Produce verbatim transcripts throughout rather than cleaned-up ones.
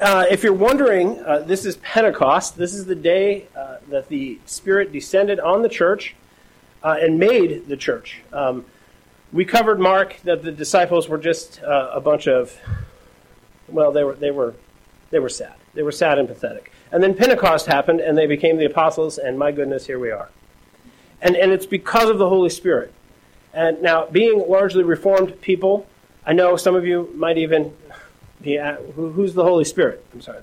Uh, if you're wondering, uh, this is Pentecost. This is the day uh, that the Spirit descended on the church uh, and made the church. Um, we covered, Mark, that the disciples were just uh, a bunch of, well, they were they were, they were sad. They were sad and pathetic. And then Pentecost happened, and they became the apostles, and my goodness, here we are. And and it's because of the Holy Spirit. And now, being largely Reformed people, I know some of you might even... Yeah, who, who's the Holy Spirit? I'm sorry.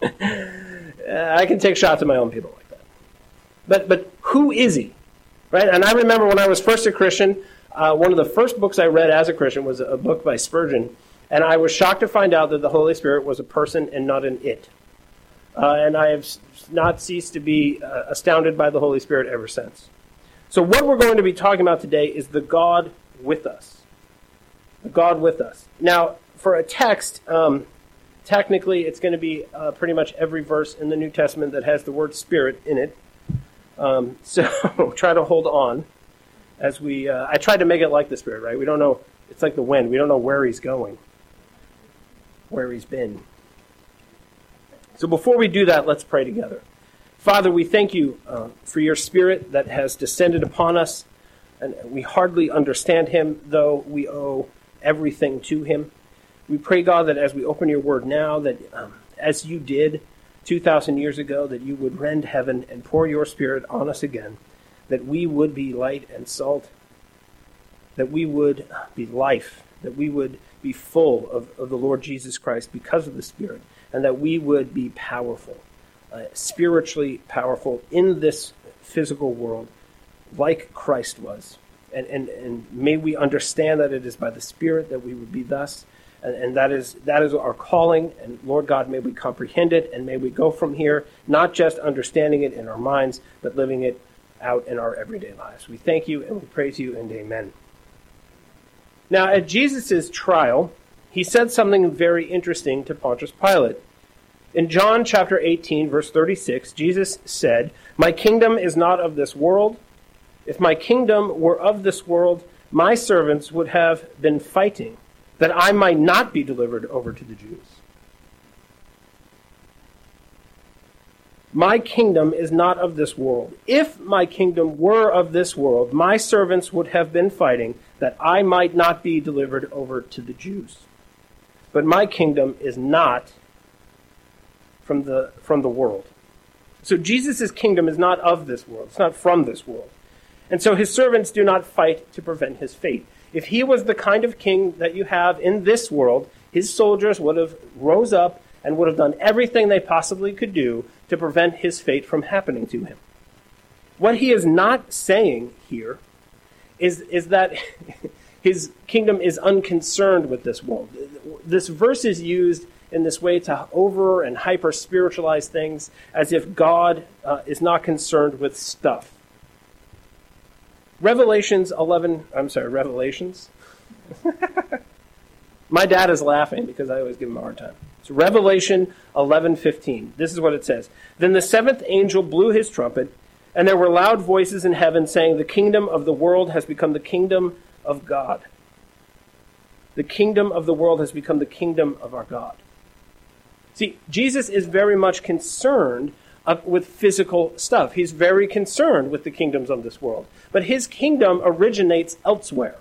uh, I can take shots at my own people like that. But but who is he? Right? And I remember when I was first a Christian, uh, one of the first books I read as a Christian was a book by Spurgeon, and I was shocked to find out that the Holy Spirit was a person and not an it. Uh, and I have not ceased to be uh, astounded by the Holy Spirit ever since. So what we're going to be talking about today is the God with us. God with us. Now, for a text, um, technically it's going to be uh, pretty much every verse in the New Testament that has the word Spirit in it. Um, so try to hold on as we... Uh, I tried to make it like the Spirit, right? We don't know... It's like the wind. We don't know where he's going, where he's been. So before we do that, let's pray together. Father, we thank you uh, for your Spirit that has descended upon us, and we hardly understand him, though we owe... everything to him. We pray, God, that as we open your word now, that um, as you did two thousand years ago, that you would rend heaven and pour your Spirit on us again, that we would be light and salt, that we would be life, that we would be full of, of the Lord Jesus Christ because of the Spirit, and that we would be powerful, uh, spiritually powerful in this physical world like Christ was. And, and and may we understand that it is by the Spirit that we would be thus, and, and that is that is our calling. And Lord God, may we comprehend it, and may we go from here, not just understanding it in our minds, but living it out in our everyday lives. We thank you, and we praise you, and amen. Now, at Jesus' trial, he said something very interesting to Pontius Pilate. In John chapter eighteen, verse thirty-six, Jesus said, "My kingdom is not of this world. If my kingdom were of this world, my servants would have been fighting, that I might not be delivered over to the Jews." My kingdom is not of this world. If my kingdom were of this world, my servants would have been fighting, that I might not be delivered over to the Jews. But my kingdom is not from the, from the world. So Jesus' kingdom is not of this world. It's not from this world. And so his servants do not fight to prevent his fate. If he was the kind of king that you have in this world, his soldiers would have rose up and would have done everything they possibly could do to prevent his fate from happening to him. What he is not saying here is, is that his kingdom is unconcerned with this world. This verse is used in this way to over and hyper-spiritualize things as if God uh, is not concerned with stuff. Revelations eleven, I'm sorry, Revelations. My dad is laughing because I always give him a hard time. It's Revelation eleven fifteen. This is what it says. "Then the seventh angel blew his trumpet, and there were loud voices in heaven saying, 'The kingdom of the world has become the kingdom of God.'" The kingdom of the world has become the kingdom of our God. See, Jesus is very much concerned Up with physical stuff. He's very concerned with the kingdoms of this world. But his kingdom originates elsewhere.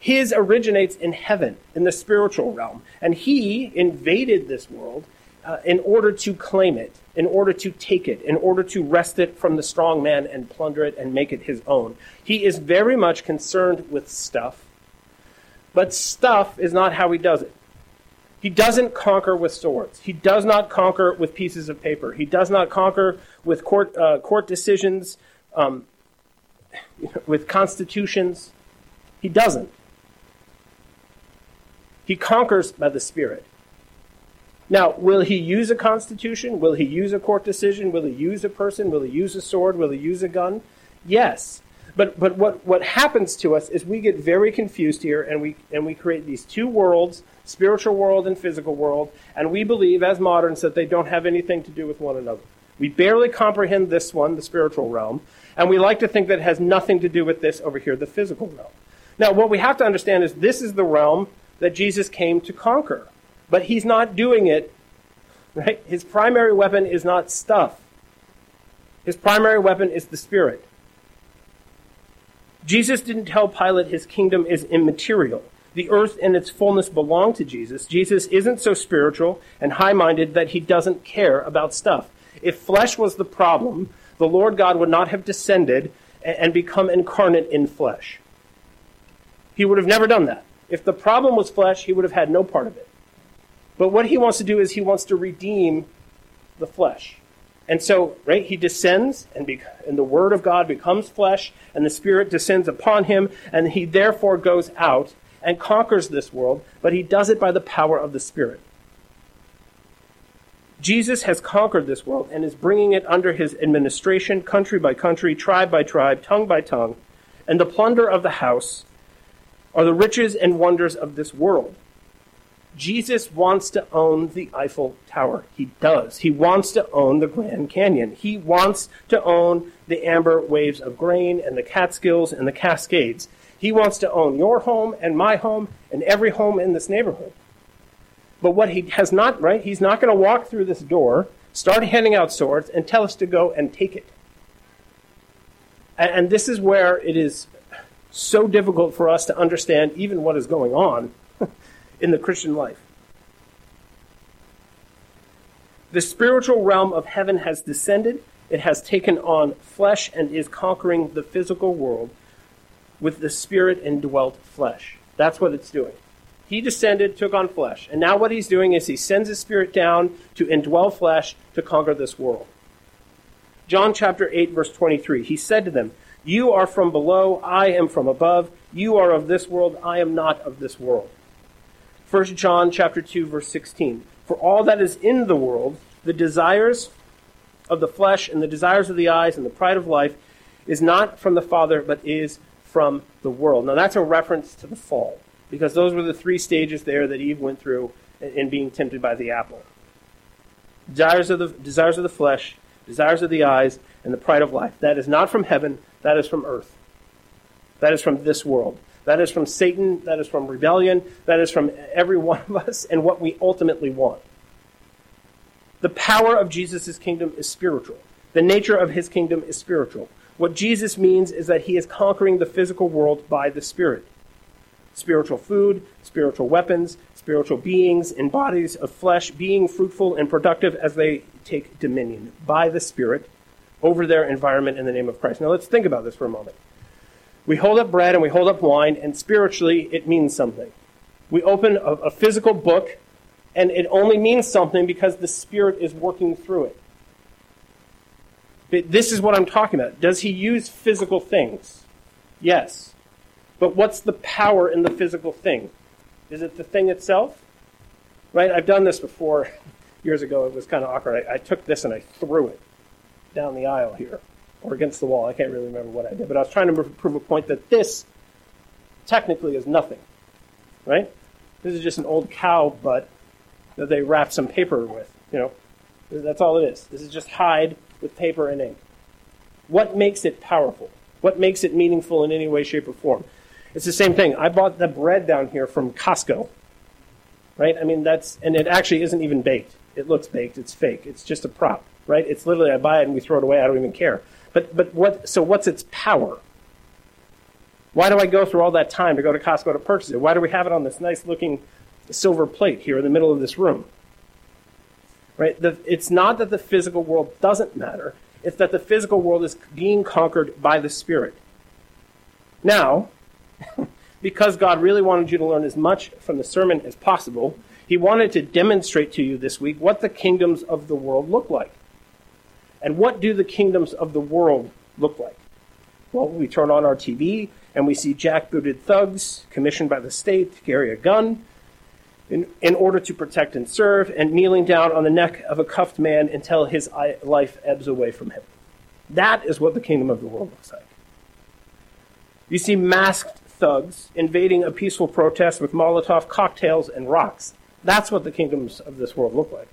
His originates in heaven, in the spiritual realm. And he invaded this world uh, in order to claim it, in order to take it, in order to wrest it from the strong man and plunder it and make it his own. He is very much concerned with stuff, but stuff is not how he does it. He doesn't conquer with swords. He does not conquer with pieces of paper. He does not conquer with court uh, court decisions, um, with constitutions. He doesn't. He conquers by the Spirit. Now, will he use a constitution? Will he use a court decision? Will he use a person? Will he use a sword? Will he use a gun? Yes. But but what, what happens to us is we get very confused here, and we and we create these two worlds, spiritual world and physical world, and we believe as moderns that they don't have anything to do with one another. We barely comprehend this one, the spiritual realm, and we like to think that it has nothing to do with this over here, the physical realm. Now, what we have to understand is this is the realm that Jesus came to conquer. But he's not doing it, right? His primary weapon is not stuff. His primary weapon is the Spirit. Jesus didn't tell Pilate his kingdom is immaterial. The earth and its fullness belong to Jesus. Jesus isn't so spiritual and high-minded that he doesn't care about stuff. If flesh was the problem, the Lord God would not have descended and become incarnate in flesh. He would have never done that. If the problem was flesh, he would have had no part of it. But what he wants to do is he wants to redeem the flesh. And so, right, he descends, and, be, and the Word of God becomes flesh, and the Spirit descends upon him, and he therefore goes out and conquers this world, but he does it by the power of the Spirit. Jesus has conquered this world and is bringing it under his administration, country by country, tribe by tribe, tongue by tongue, and the plunder of the house are the riches and wonders of this world. Jesus wants to own the Eiffel Tower. He does. He wants to own the Grand Canyon. He wants to own the amber waves of grain and the Catskills and the Cascades. He wants to own your home and my home and every home in this neighborhood. But what he has not, right, he's not going to walk through this door, start handing out swords, and tell us to go and take it. And, and this is where it is so difficult for us to understand even what is going on in the Christian life. The spiritual realm of heaven has descended. It has taken on flesh and is conquering the physical world with the Spirit indwelt flesh. That's what it's doing. He descended, took on flesh. And now what he's doing is he sends his Spirit down to indwell flesh to conquer this world. John chapter eight, verse twenty-three. He said to them, "You are from below, I am from above. You are of this world, I am not of this world." First John chapter two, verse sixteen. For all that is in the world, the desires of the flesh and the desires of the eyes and the pride of life is not from the Father, but is from the world. Now that's a reference to the fall, because those were the three stages there that Eve went through in being tempted by the apple. Desires of the, desires of the flesh, desires of the eyes, and the pride of life. That is not from heaven, that is from earth. That is from this world. That is from Satan, that is from rebellion, that is from every one of us and what we ultimately want. The power of Jesus' kingdom is spiritual. The nature of his kingdom is spiritual. What Jesus means is that he is conquering the physical world by the Spirit. Spiritual food, spiritual weapons, spiritual beings in bodies of flesh being fruitful and productive as they take dominion by the Spirit over their environment in the name of Christ. Now let's think about this for a moment. We hold up bread and we hold up wine, and spiritually it means something. We open a, a physical book, and it only means something because the Spirit is working through it. But this is what I'm talking about. Does he use physical things? Yes. But what's the power in the physical thing? Is it the thing itself? Right? I've done this before. Years ago, it was kind of awkward. I, I took this and I threw it down the aisle here, or against the wall. I can't really remember what I did, but I was trying to prove a point that this technically is nothing, right? This is just an old cow butt that they wrap some paper with, you know. That's all it is. This is just hide with paper and ink. What makes it powerful? What makes it meaningful in any way, shape, or form? It's the same thing. I bought the bread down here from Costco, right? I mean, that's, and it actually isn't even baked. It looks baked. It's fake. It's just a prop, right? It's literally, I buy it and we throw it away. I don't even care. But but what? So what's its power? Why do I go through all that time to go to Costco to purchase it? Why do we have it on this nice-looking silver plate here in the middle of this room? Right? The, it's not that the physical world doesn't matter. It's that the physical world is being conquered by the Spirit. Now, because God really wanted you to learn as much from the sermon as possible, he wanted to demonstrate to you this week what the kingdoms of the world look like. And what do the kingdoms of the world look like? Well, we turn on our T V and we see jackbooted thugs commissioned by the state to carry a gun in, in order to protect and serve, and kneeling down on the neck of a cuffed man until his life ebbs away from him. That is what the kingdom of the world looks like. You see masked thugs invading a peaceful protest with Molotov cocktails and rocks. That's what the kingdoms of this world look like.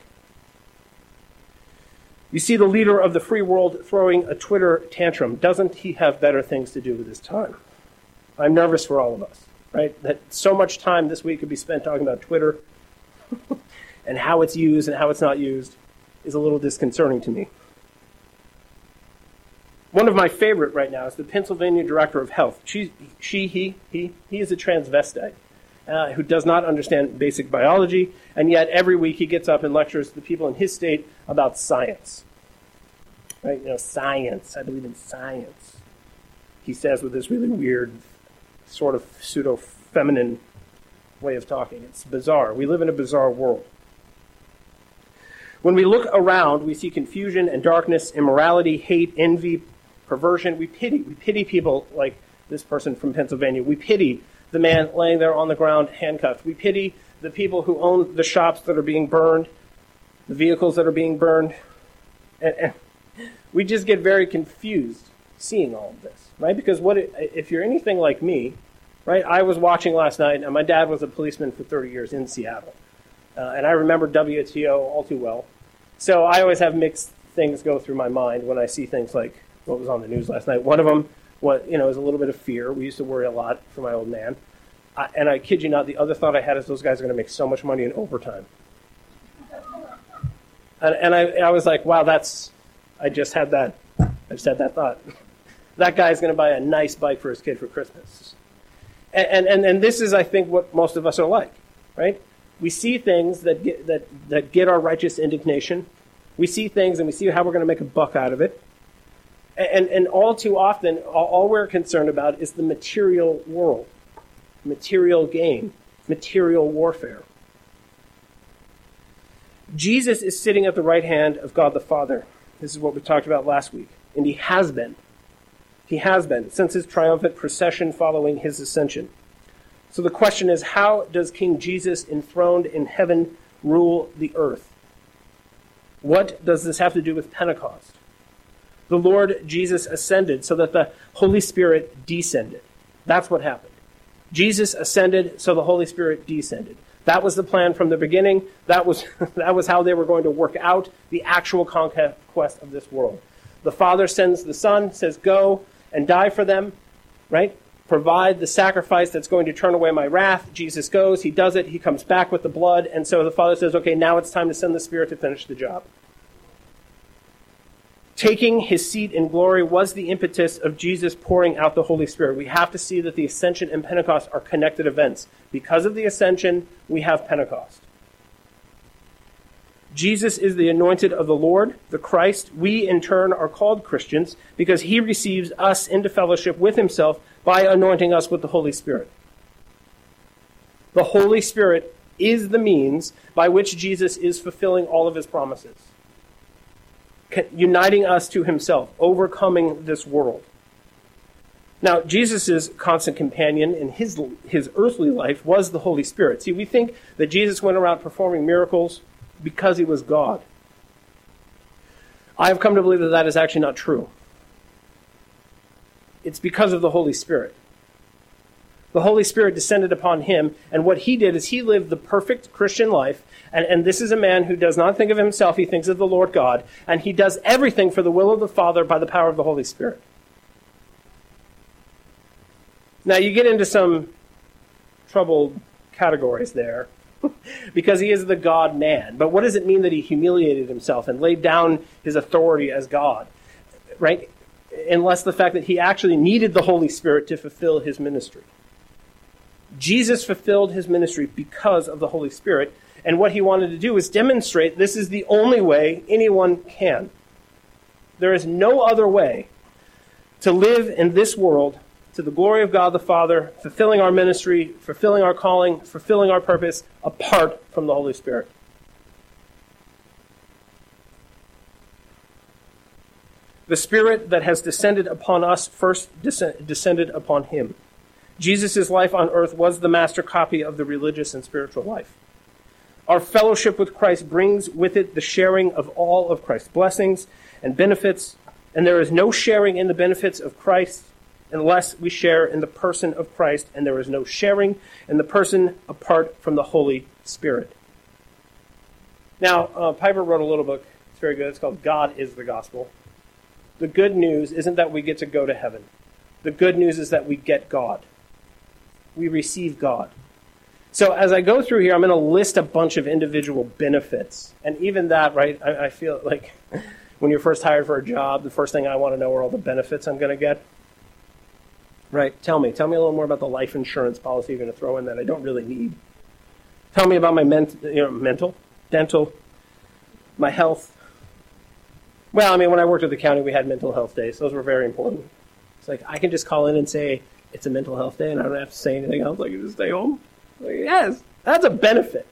You see the leader of the free world throwing a Twitter tantrum. Doesn't he have better things to do with his time? I'm nervous for all of us, right? That so much time this week could be spent talking about Twitter and how it's used and how it's not used is a little disconcerting to me. One of my favorite right now is the Pennsylvania Director of Health. She, she he, he, he is a transvestite uh, who does not understand basic biology, and yet every week he gets up and lectures to the people in his state about science. Right? You know, science. I believe in science, he says with this really weird sort of pseudo-feminine way of talking. It's bizarre. We live in a bizarre world. When we look around, we see confusion and darkness, immorality, hate, envy, perversion. We pity. We pity people like this person from Pennsylvania. We pity the man laying there on the ground handcuffed. We pity the people who own the shops that are being burned, the vehicles that are being burned. And, and we just get very confused seeing all of this, right? Because what it, if you're anything like me, right? I was watching last night, and my dad was a policeman for thirty years in Seattle. Uh, and I remember W T O all too well. So I always have mixed things go through my mind when I see things like what was on the news last night. One of them was, you know, is a little bit of fear. We used to worry a lot for my old man. I, and I kid you not, the other thought I had is those guys are going to make so much money in overtime. And, and I, I was like, wow, that's, I just had that, I just had that thought. That guy's going to buy a nice bike for his kid for Christmas. And, and, and this is, I think, what most of us are like, right? We see things that get, that, that get our righteous indignation. We see things and we see how we're going to make a buck out of it. And, and all too often, all we're concerned about is the material world, material gain, material warfare. Jesus is sitting at the right hand of God the Father. This is what we talked about last week. And he has been. He has been since his triumphant procession following his ascension. So the question is, how does King Jesus, enthroned in heaven, rule the earth? What does this have to do with Pentecost? The Lord Jesus ascended so that the Holy Spirit descended. That's what happened. Jesus ascended so the Holy Spirit descended. That was the plan from the beginning. That was, that was how they were going to work out the actual conquest of this world. The Father sends the Son, says, go and die for them, right? Provide the sacrifice that's going to turn away my wrath. Jesus goes, he does it, he comes back with the blood, and so the Father says, okay, now it's time to send the Spirit to finish the job. Taking his seat in glory was the impetus of Jesus pouring out the Holy Spirit. We have to see that the Ascension and Pentecost are connected events. Because of the Ascension, we have Pentecost. Jesus is the anointed of the Lord, the Christ. We, in turn, are called Christians because he receives us into fellowship with himself by anointing us with the Holy Spirit. The Holy Spirit is the means by which Jesus is fulfilling all of his promises, uniting us to himself, overcoming this world. Now, Jesus' constant companion in his, his earthly life was the Holy Spirit. See, we think that Jesus went around performing miracles because he was God. I've come to believe that that is actually not true. It's because of the Holy Spirit. The Holy Spirit descended upon him, and what he did is he lived the perfect Christian life, and, and this is a man who does not think of himself, he thinks of the Lord God, and he does everything for the will of the Father by the power of the Holy Spirit. Now, you get into some troubled categories there, because he is the God-man. But what does it mean that he humiliated himself and laid down his authority as God? Right? Unless the fact that he actually needed the Holy Spirit to fulfill his ministry. Jesus fulfilled his ministry because of the Holy Spirit. And what he wanted to do was demonstrate this is the only way anyone can. There is no other way to live in this world to the glory of God the Father, fulfilling our ministry, fulfilling our calling, fulfilling our purpose, apart from the Holy Spirit. The Spirit that has descended upon us first descended upon him. Jesus' life on earth was the master copy of the religious and spiritual life. Our fellowship with Christ brings with it the sharing of all of Christ's blessings and benefits, and there is no sharing in the benefits of Christ unless we share in the person of Christ, and there is no sharing in the person apart from the Holy Spirit. Now, uh, Piper wrote a little book. It's very good. It's called God is the Gospel. The good news isn't that we get to go to heaven. The good news is that we get God. We receive God. So as I go through here, I'm going to list a bunch of individual benefits. And even that, right, I, I feel like when you're first hired for a job, the first thing I want to know are all the benefits I'm going to get. Right, tell me. Tell me a little more about the life insurance policy you're going to throw in that I don't really need. Tell me about my ment- you know, mental, dental, my health. Well, I mean, when I worked at the county, we had mental health days. Those were very important. It's like, I can just call in and say, it's a mental health day, and I don't have to say anything else. I can just stay home. Like, yes, that's a benefit.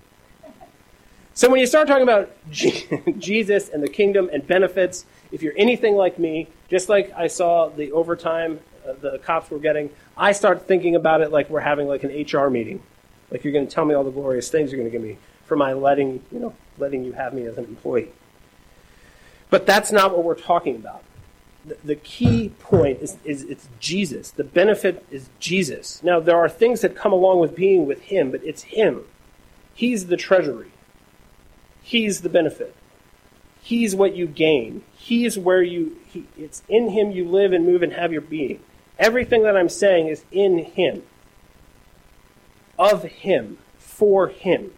So when you start talking about Jesus and the kingdom and benefits, if you're anything like me, just like I saw the overtime uh, the cops were getting, I start thinking about it like we're having like an H R meeting. Like, you're going to tell me all the glorious things you're going to give me for my letting, you know, letting you have me as an employee. But that's not what we're talking about. The, the key point is, is it's Jesus. The benefit is Jesus. Now, there are things that come along with being with him, but it's him. He's the treasury. He's the benefit. He's what you gain. He's where you, he, it's in him you live and move and have your being. Everything that I'm saying is in him. Of him, for him.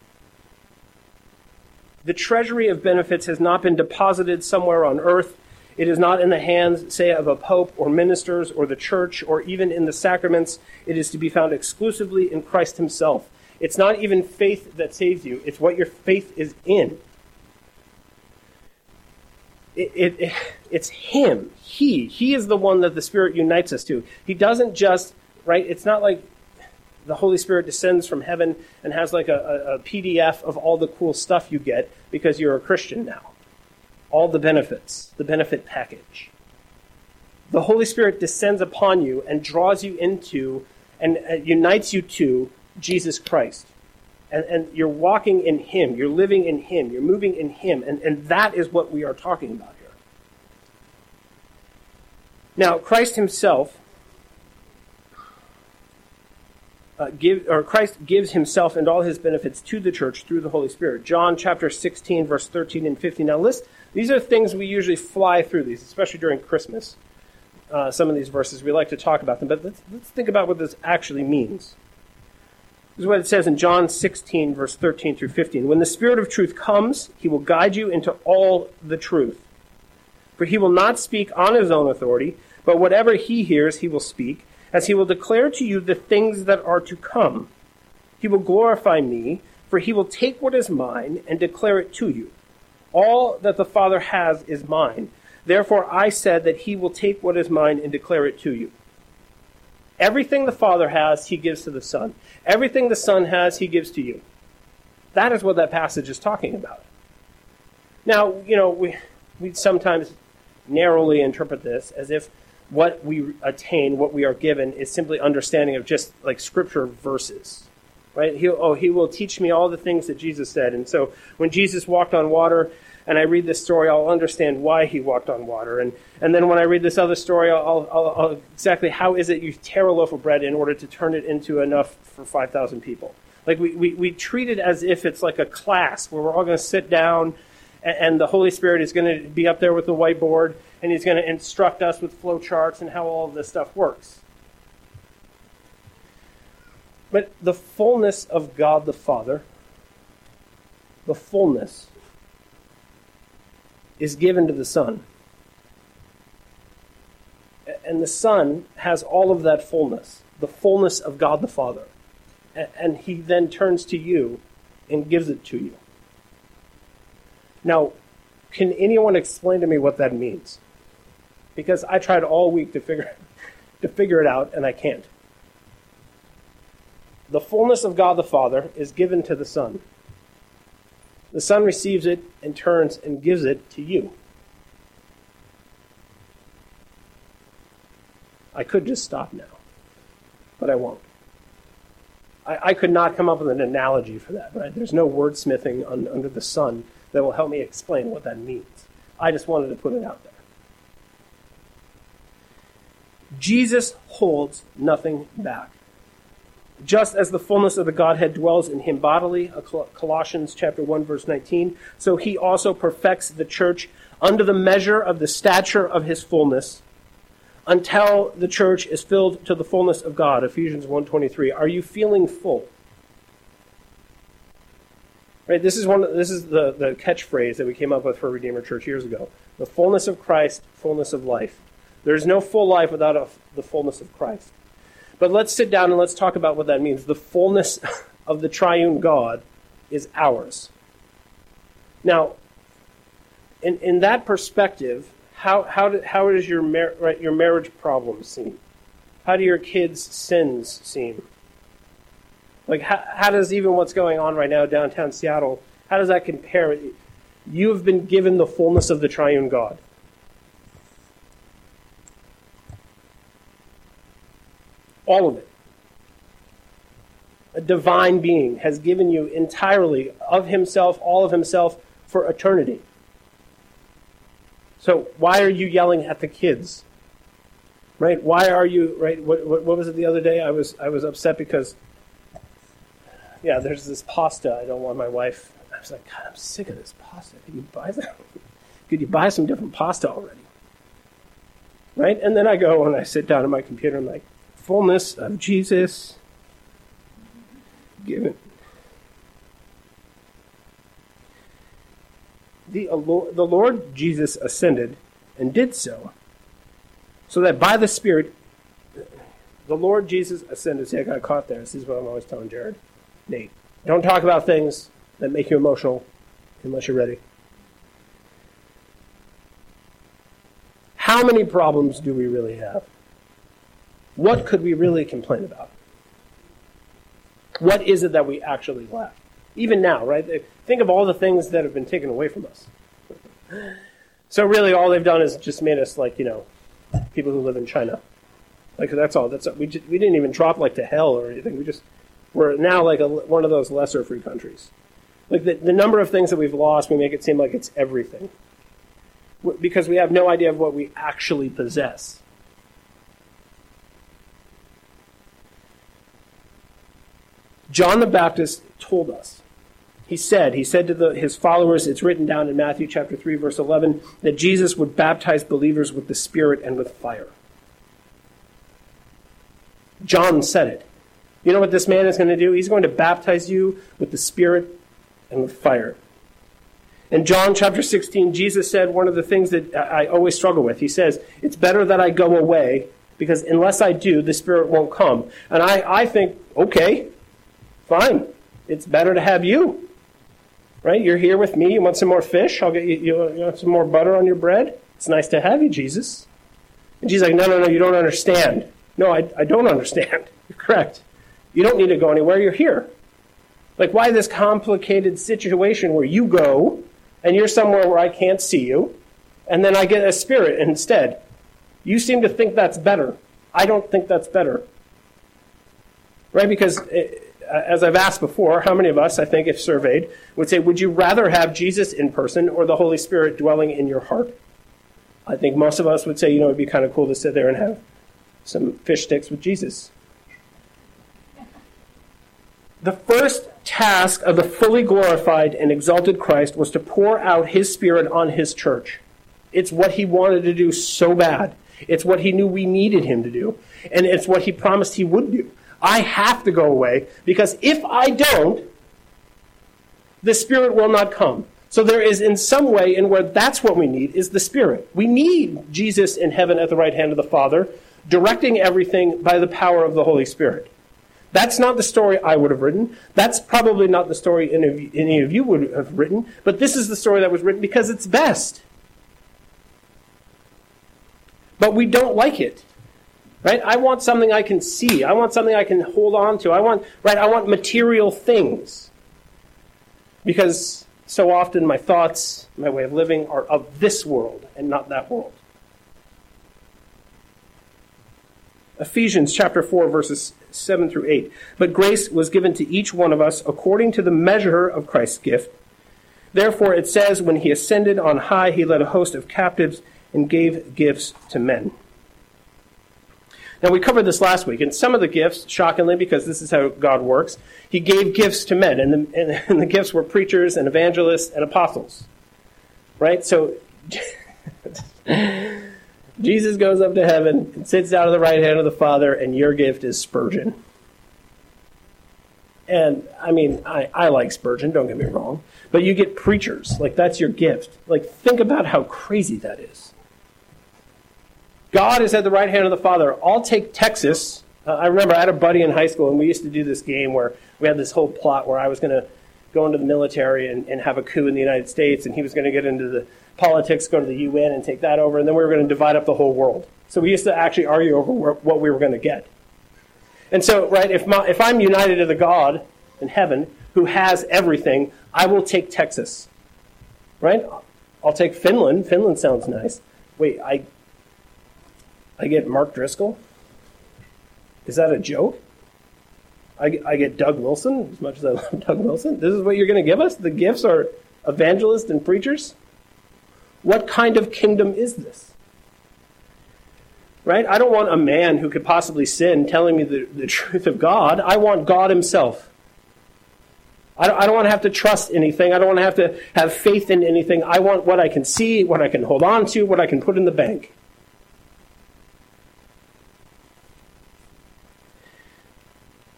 The treasury of benefits has not been deposited somewhere on earth. It is not in the hands, say, of a pope or ministers or the church or even in the sacraments. It is to be found exclusively in Christ himself. It's not even faith that saves you. It's what your faith is in. It, it, it, it's him. He. He is the one that the Spirit unites us to. He doesn't just, right, it's not like the Holy Spirit descends from heaven and has like a, a P D F of all the cool stuff you get because you're a Christian now. All the benefits, the benefit package. The Holy Spirit descends upon you and draws you into and uh, unites you to Jesus Christ. And, and you're walking in him. You're living in him. You're moving in him. And, and that is what we are talking about here. Now, Christ himself... Uh, give, or Christ gives himself and all his benefits to the church through the Holy Spirit. John chapter sixteen, verse thirteen and fifteen. Now, list, these are things we usually fly through these, especially during Christmas. Uh, some of these verses, we like to talk about them, but let's, let's think about what this actually means. This is what it says in John sixteen, verse thirteen through fifteen. When the Spirit of truth comes, he will guide you into all the truth. For he will not speak on his own authority, but whatever he hears, he will speak, as he will declare to you the things that are to come. He will glorify me, for he will take what is mine and declare it to you. All that the Father has is mine. Therefore I said that he will take what is mine and declare it to you. Everything the Father has, he gives to the Son. Everything the Son has, he gives to you. That is what that passage is talking about. Now, you know, we, we sometimes narrowly interpret this as if what we attain, what we are given, is simply understanding of just like scripture verses, right? He'll, oh, he will teach me all the things that Jesus said. And so when Jesus walked on water and I read this story, I'll understand why he walked on water. And, and then when I read this other story, I'll, I'll, I'll exactly how is it you tear a loaf of bread in order to turn it into enough for five thousand people? Like we, we, we treat it as if it's like a class where we're all going to sit down and, and the Holy Spirit is going to be up there with the whiteboard and he's going to instruct us with flowcharts and how all of this stuff works. But the fullness of God the Father, the fullness, is given to the Son. And the Son has all of that fullness, the fullness of God the Father. And he then turns to you and gives it to you. Now, can anyone explain to me what that means? Because I tried all week to figure to figure it out, and I can't. The fullness of God the Father is given to the Son. The Son receives it and turns and gives it to you. I could just stop now, but I won't. I, I could not come up with an analogy for that, right? There's no wordsmithing on, under the sun that will help me explain what that means. I just wanted to put it out there. Jesus holds nothing back. Just as the fullness of the Godhead dwells in him bodily, Colossians chapter one, verse nineteen, so he also perfects the church under the measure of the stature of his fullness until the church is filled to the fullness of God, Ephesians one twenty-three. Are you feeling full? Right? This is one. This is the, the catchphrase that we came up with for Redeemer Church years ago. The fullness of Christ, fullness of life. There's no full life without a, the fullness of Christ. But let's sit down and let's talk about what that means. The fullness of the triune God is ours. Now, in in that perspective, how how do, how does your mar- right, your marriage problem seem? How do your kids' sins seem? Like, how, how does even what's going on right now downtown Seattle, how does that compare? You have been given the fullness of the triune God. All of it. A divine being has given you entirely of himself, all of himself, for eternity. So why are you yelling at the kids? Right? Why are you, right? What, what, what was it the other day? I was I was upset because... Yeah, there's this pasta I don't want my wife. I was like, God, I'm sick of this pasta. Could you buy that? Could you buy some different pasta already? Right? And then I go and I sit down at my computer and I'm like, fullness of Jesus given. The, the Lord Jesus ascended and did so, so that by the Spirit, the Lord Jesus ascended. See, I got caught there. This is what I'm always telling Jared. Nate, don't talk about things that make you emotional unless you're ready. How many problems do we really have? What could we really complain about? What is it that we actually lack? Even now, right? Think of all the things that have been taken away from us. So really all they've done is just made us like, you know, people who live in China. Like, that's all. That's all. We, just, we didn't even drop like to hell or anything. We just... We're now like a, one of those lesser free countries. Like the, the number of things that we've lost, we make it seem like it's everything. W- because we have no idea of what we actually possess. John the Baptist told us. He said, he said to the, his followers, it's written down in Matthew chapter three, verse eleven, that Jesus would baptize believers with the Spirit and with fire. John said it. You know what this man is going to do? He's going to baptize you with the Spirit and with fire. In John chapter sixteen, Jesus said one of the things that I always struggle with. He says, it's better that I go away, because unless I do, the Spirit won't come. And I, I think, okay, fine. It's better to have you. Right? You're here with me. You want some more fish? I'll get you, you want some more butter on your bread? It's nice to have you, Jesus. And Jesus is like, no, no, no, you don't understand. No, I, I don't understand. You're correct. You don't need to go anywhere. You're here. Like, why this complicated situation where you go and you're somewhere where I can't see you, and then I get a Spirit instead? You seem to think that's better. I don't think that's better. Right? Because, it, as I've asked before, how many of us, I think, if surveyed, would say, would you rather have Jesus in person or the Holy Spirit dwelling in your heart? I think most of us would say, you know, it would be kind of cool to sit there and have some fish sticks with Jesus. The first task of the fully glorified and exalted Christ was to pour out his Spirit on his church. It's what he wanted to do so bad. It's what he knew we needed him to do. And it's what he promised he would do. I have to go away, because if I don't, the Spirit will not come. So there is in some way, and where that's what we need, is the Spirit. We need Jesus in heaven at the right hand of the Father, directing everything by the power of the Holy Spirit. That's not the story I would have written. That's probably not the story any of, you, any of you would have written. But this is the story that was written because it's best. But we don't like it, right? I want something I can see. I want something I can hold on to. I want, right? I want material things, because so often my thoughts, my way of living, are of this world and not that world. Ephesians chapter four, verses seven through eight. But grace was given to each one of us according to the measure of Christ's gift. Therefore it says, when he ascended on high, he led a host of captives and gave gifts to men. Now, we covered this last week, and some of the gifts, shockingly, because this is how God works, he gave gifts to men, and the, and, and the gifts were preachers and evangelists and apostles. Right? So... Jesus goes up to heaven and sits down at the right hand of the Father, and your gift is Spurgeon. And, I mean, I, I like Spurgeon, don't get me wrong. But you get preachers. Like, that's your gift. Like, think about how crazy that is. God is at the right hand of the Father. I'll take Texas. Uh, I remember I had a buddy in high school, and we used to do this game where we had this whole plot where I was going to go into the military and, and have a coup in the United States, and he was going to get into the politics, go to the U N and take that over, and then we were going to divide up the whole world. So we used to actually argue over what we were going to get. And so, right, if my, if I'm united to the God in heaven who has everything, I will take Texas, right? I'll take Finland. Finland sounds nice. Wait, I I get Mark Driscoll? Is that a joke? I, I get Doug Wilson, as much as I love Doug Wilson. This is what you're going to give us? The gifts are evangelists and preachers? What kind of kingdom is this? Right? I don't want a man who could possibly sin telling me the, the truth of God. I want God himself. I don't, I don't want to have to trust anything. I don't want to have to have faith in anything. I want what I can see, what I can hold on to, what I can put in the bank.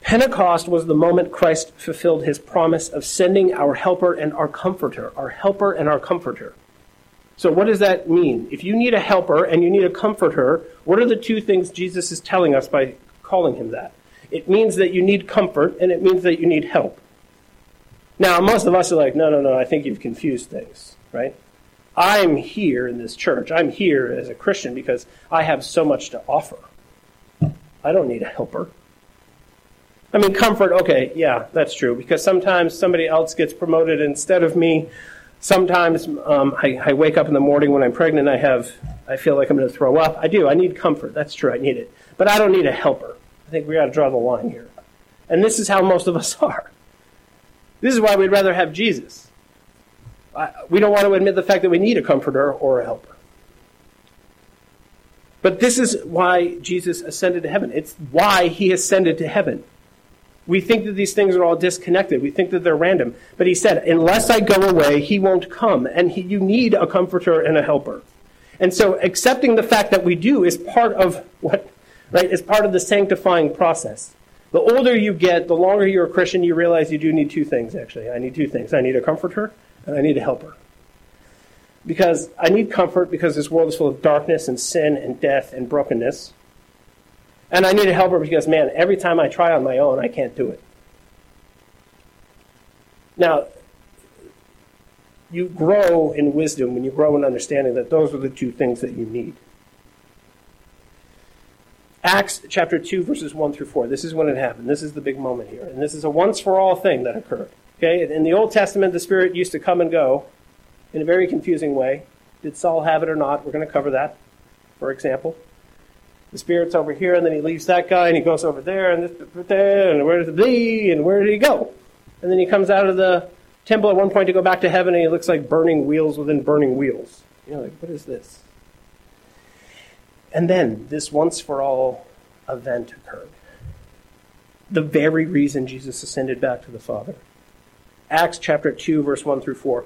Pentecost was the moment Christ fulfilled his promise of sending our helper and our comforter. Our helper and our comforter. So what does that mean? If you need a helper and you need a comforter, what are the two things Jesus is telling us by calling him that? It means that you need comfort, and it means that you need help. Now, most of us are like, no, no, no, I think you've confused things, right? I'm here in this church. I'm here as a Christian because I have so much to offer. I don't need a helper. I mean, comfort, okay, yeah, that's true, because sometimes somebody else gets promoted instead of me. Sometimes um, I, I wake up in the morning when I'm pregnant. I have, I feel like I'm going to throw up. I do. I need comfort. That's true. I need it. But I don't need a helper. I think we got to draw the line here. And this is how most of us are. This is why we'd rather have Jesus. I, we don't want to admit the fact that we need a comforter or a helper. But this is why Jesus ascended to heaven. It's why he ascended to heaven. We think that these things are all disconnected. We think that they're random. But he said, unless I go away, he won't come. And he, you need a comforter and a helper. And so accepting the fact that we do is part of what, right? Is part of the sanctifying process. The older you get, the longer you're a Christian, you realize you do need two things, actually. I need two things. I need a comforter and I need a helper. Because I need comfort because this world is full of darkness and sin and death and brokenness. And I need a helper because, man, every time I try on my own, I can't do it. Now, you grow in wisdom when you grow in understanding that those are the two things that you need. Acts chapter two, verses one through four. This is when it happened. This is the big moment here. And this is a once-for-all thing that occurred. Okay? In the Old Testament, the Spirit used to come and go in a very confusing way. Did Saul have it or not? We're going to cover that, for example. The Spirit's over here, and then he leaves that guy, and he goes over there, and this, there, and where did he and where did he go? And then he comes out of the temple at one point to go back to heaven, and he looks like burning wheels within burning wheels. You know, like, what is this? And then this once-for-all event occurred. The very reason Jesus ascended back to the Father. Acts chapter two, verse one through four.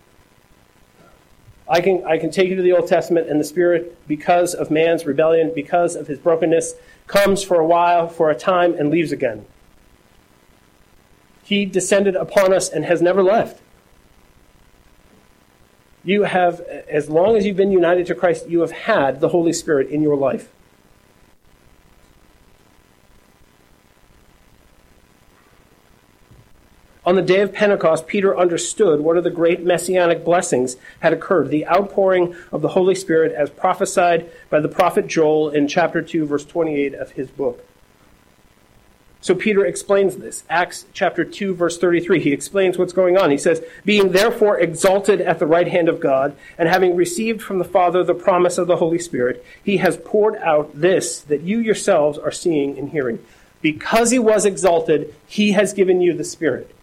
I can I can take you to the Old Testament, and the Spirit, because of man's rebellion, because of his brokenness, comes for a while, for a time, and leaves again. He descended upon us and has never left. You have, as long as you've been united to Christ, you have had the Holy Spirit in your life. On the day of Pentecost, Peter understood one of the great messianic blessings had occurred, the outpouring of the Holy Spirit as prophesied by the prophet Joel in chapter two, verse twenty-eight of his book. So Peter explains this. Acts chapter two, verse thirty-three. He explains what's going on. He says, being therefore exalted at the right hand of God, and having received from the Father the promise of the Holy Spirit, he has poured out this that you yourselves are seeing and hearing. Because he was exalted, he has given you the Spirit.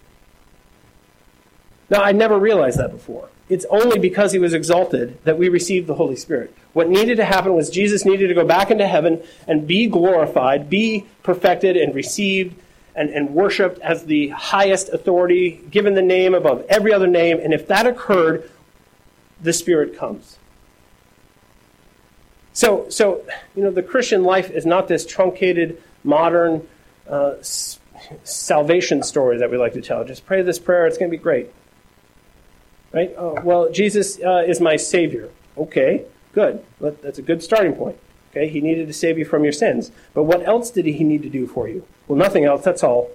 Now, I never realized that before. it's only because he was exalted that we received the Holy Spirit. What needed to happen was Jesus needed to go back into heaven and be glorified, be perfected and received and, and worshiped as the highest authority, given the name above every other name. And if that occurred, the Spirit comes. So, so you know, the Christian life is not this truncated, modern uh, s- salvation story that we like to tell. Just pray this prayer, it's going to be great. Right? Oh, well, Jesus uh, is my Savior. Okay, good. That's a good starting point. Okay, he needed to save you from your sins. But what else did he need to do for you? Well, nothing else, that's all.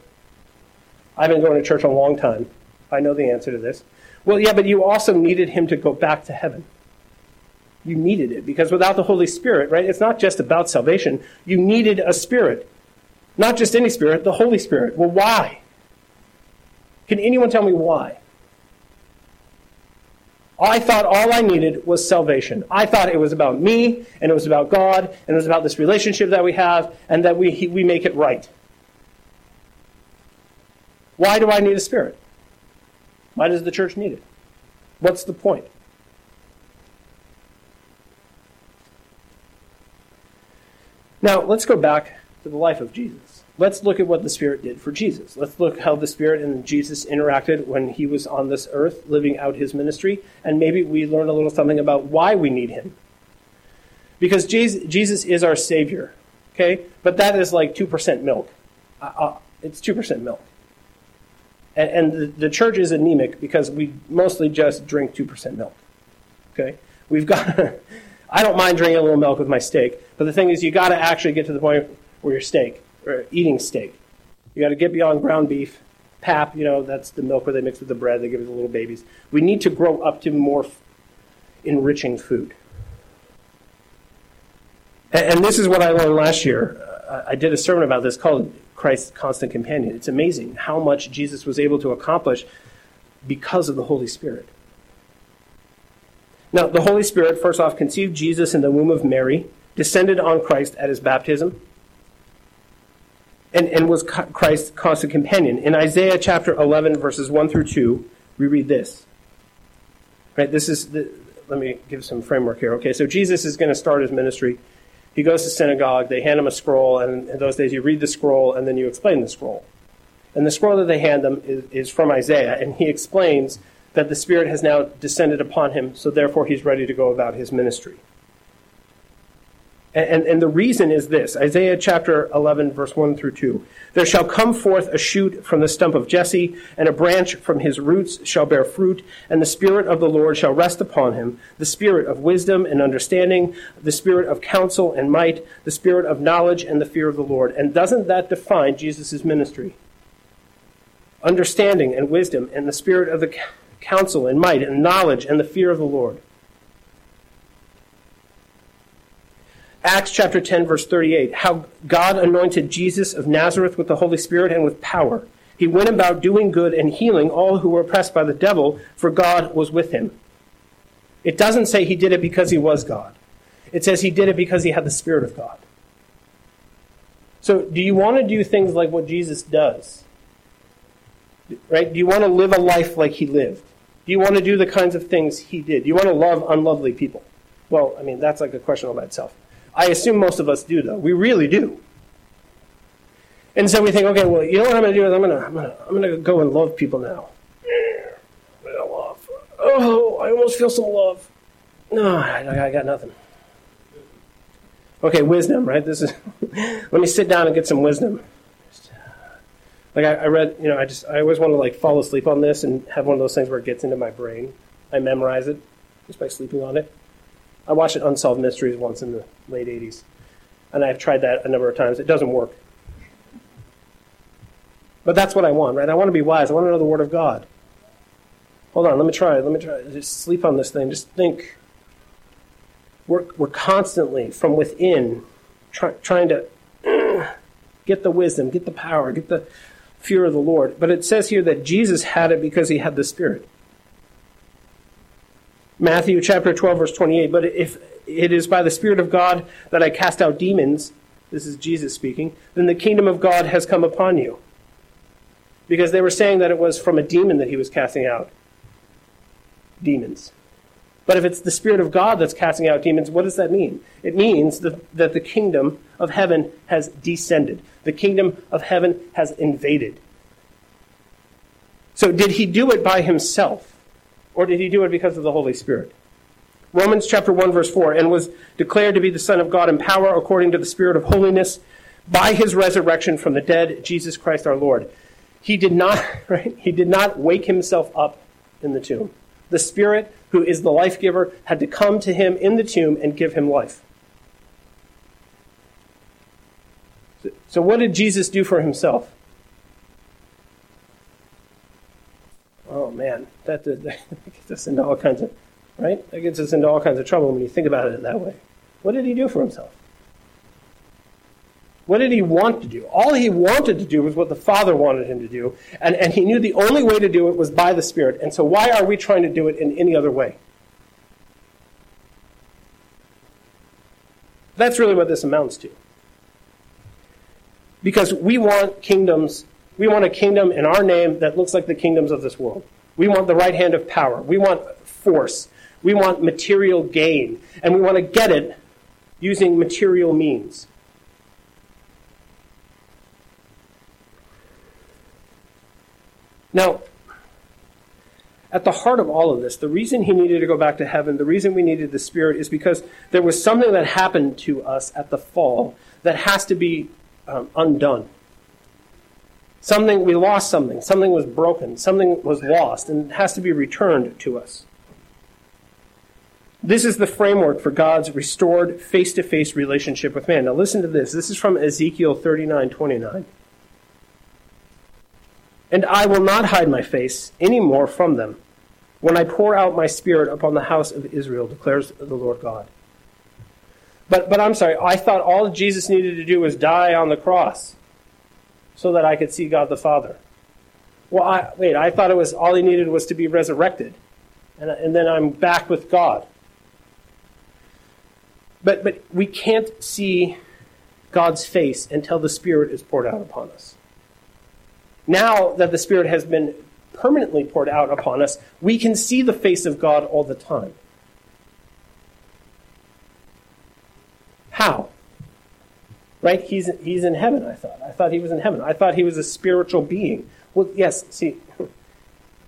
I've been going to church a long time. I know the answer to this. Well, yeah, but you also needed him to go back to heaven. You needed it, because without the Holy Spirit, right, it's not just about salvation. You needed a Spirit. Not just any Spirit, the Holy Spirit. Well, why? Can anyone tell me why? I thought all I needed was salvation. I thought it was about me, and it was about God, and it was about this relationship that we have, and that we we make it right. Why do I need a Spirit? Why does the church need it? What's the point? Now, let's go back to the life of Jesus. Let's look at what the Spirit did for Jesus. Let's look how the Spirit and Jesus interacted when he was on this earth living out his ministry, and maybe we learn a little something about why we need him. Because Jesus is our Savior, okay? But that is like two percent milk. Uh, it's two percent milk. And, and the church is anemic because we mostly just drink two percent milk, okay? We've got to... I don't mind drinking a little milk with my steak, but the thing is, you got to actually get to the point where you're steak or eating steak. You got to get beyond ground beef, pap. You know, that's the milk where they mix with the bread. They give it to little babies. We need to grow up to more enriching food. And, and this is what I learned last year. I did a sermon about this called Christ's Constant Companion. It's amazing how much Jesus was able to accomplish because of the Holy Spirit. Now, the Holy Spirit, first off, conceived Jesus in the womb of Mary, descended on Christ at his baptism, and, and was co- Christ's constant companion. In Isaiah chapter eleven, verses one through two, we read this. Right, this is the, let me give some framework here. Okay, so Jesus is going to start his ministry. He goes to synagogue, they hand him a scroll, and in those days you read the scroll, and then you explain the scroll. And the scroll that they hand him is, is from Isaiah, and he explains that the Spirit has now descended upon him, so therefore he's ready to go about his ministry. And, and, and the reason is this, Isaiah chapter eleven, verse one through two. There shall come forth a shoot from the stump of Jesse, and a branch from his roots shall bear fruit, and the Spirit of the Lord shall rest upon him, the Spirit of wisdom and understanding, the Spirit of counsel and might, the Spirit of knowledge and the fear of the Lord. And doesn't that define Jesus' ministry? Understanding and wisdom and the Spirit of the... counsel and might and knowledge and the fear of the Lord. Acts chapter ten, verse thirty-eight, how God anointed Jesus of Nazareth with the Holy Spirit and with power. He went about doing good and healing all who were oppressed by the devil, for God was with him. It doesn't say he did it because he was God. It says he did it because he had the Spirit of God. So do you want to do things like what Jesus does? Right? Do you want to live a life like he lived? Do you want to do the kinds of things he did? Do you want to love unlovely people? Well, I mean, that's like a question all by itself. I assume most of us do, though. We really do. And so we think, okay, well, you know what I'm going to do is I'm going to, I'm going to, I'm going to go and love people now. I love. Oh, I almost feel some love. No, I got nothing. Okay, wisdom, right? This is. Let me sit down and get some wisdom. Like I, I read, you know, I just I always want to like fall asleep on this and have one of those things where it gets into my brain. I memorize it just by sleeping on it. I watched an Unsolved Mysteries once in the late eighties, and I've tried that a number of times. It doesn't work. But that's what I want, right? I want to be wise. I want to know the Word of God. Hold on, let me try. Let me try. Just sleep on this thing. Just think. We're we're constantly from within try, trying to get the wisdom, get the power, get the fear of the Lord. But it says here that Jesus had it because he had the Spirit. Matthew chapter twelve, verse twenty-eight, but if it is by the Spirit of God that I cast out demons, this is Jesus speaking, then the kingdom of God has come upon you. Because they were saying that it was from a demon that he was casting out. demons. But if it's the Spirit of God that's casting out demons, what does that mean? It means that, that the kingdom of heaven has descended. The kingdom of heaven has invaded. So did he do it by himself? Or did he do it because of the Holy Spirit? Romans chapter one, verse four, and was declared to be the Son of God in power according to the Spirit of holiness by his resurrection from the dead, Jesus Christ our Lord. He did not, right? He did not wake himself up in the tomb. The Spirit, who is the life giver, had to come to him in the tomb and give him life. So what did Jesus do for himself? Oh man, that, that, that gets us into all kinds of, right? That gets us into all kinds of trouble when you think about it in that way. What did he do for himself? What did he want to do? All he wanted to do was what the Father wanted him to do, and, and he knew the only way to do it was by the Spirit. And so why are we trying to do it in any other way? That's really what this amounts to. Because we want kingdoms. We want a kingdom in our name that looks like the kingdoms of this world. We want the right hand of power. We want force. We want material gain. And we want to get it using material means. Now, at the heart of all of this, the reason he needed to go back to heaven, the reason we needed the Spirit, is because there was something that happened to us at the fall that has to be um, undone. Something, we lost something, something was broken, something was lost, and it has to be returned to us. This is the framework for God's restored face-to-face relationship with man. Now listen to this. This is from Ezekiel thirty-nine twenty-nine. And I will not hide my face any more from them when I pour out my Spirit upon the house of Israel, declares the Lord God. But, but I'm sorry, I thought all Jesus needed to do was die on the cross, so that I could see God the Father. Well, I, wait, I thought it was all he needed was to be resurrected, and, and then I'm back with God. But but we can't see God's face until the Spirit is poured out upon us. Now that the Spirit has been permanently poured out upon us, we can see the face of God all the time. How? Right? He's he's in heaven, I thought. I thought he was in heaven. I thought he was a spiritual being. Well, yes, see,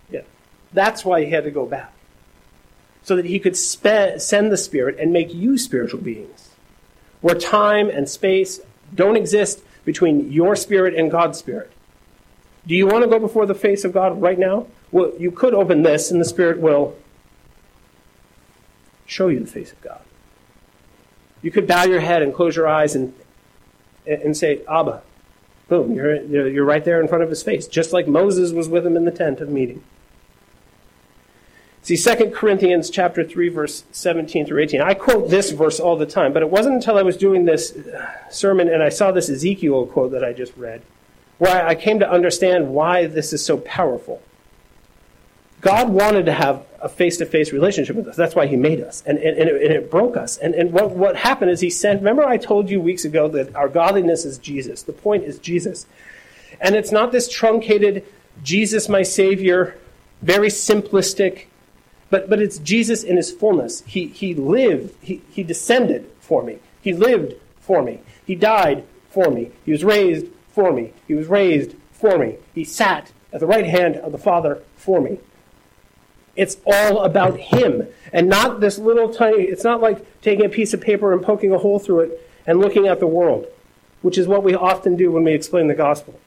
yeah, that's why he had to go back, so that he could spe- send the Spirit and make you spiritual beings, where time and space don't exist between your spirit and God's Spirit. Do you want to go before the face of God right now? Well, you could open this, and the Spirit will show you the face of God. You could bow your head and close your eyes and and say, Abba. Boom, you're, you're right there in front of his face, just like Moses was with him in the tent of meeting. See, Second Corinthians chapter three, verse seventeen through eighteen. I quote this verse all the time, but it wasn't until I was doing this sermon and I saw this Ezekiel quote that I just read, where I came to understand why this is so powerful. God wanted to have a face-to-face relationship with us. That's why he made us. And, and, and, it, and it broke us. And, and what, what happened is he sent, remember I told you weeks ago that our godliness is Jesus. The point is Jesus. And it's not this truncated, Jesus my Savior, very simplistic, but, but it's Jesus in his fullness. He, he lived, he, he descended for me. He lived for me. He died for me. He was raised for me. He was raised for me. He sat at the right hand of the Father for me. It's all about him, and not this little tiny, it's not like taking a piece of paper and poking a hole through it and looking at the world, which is what we often do when we explain the gospel.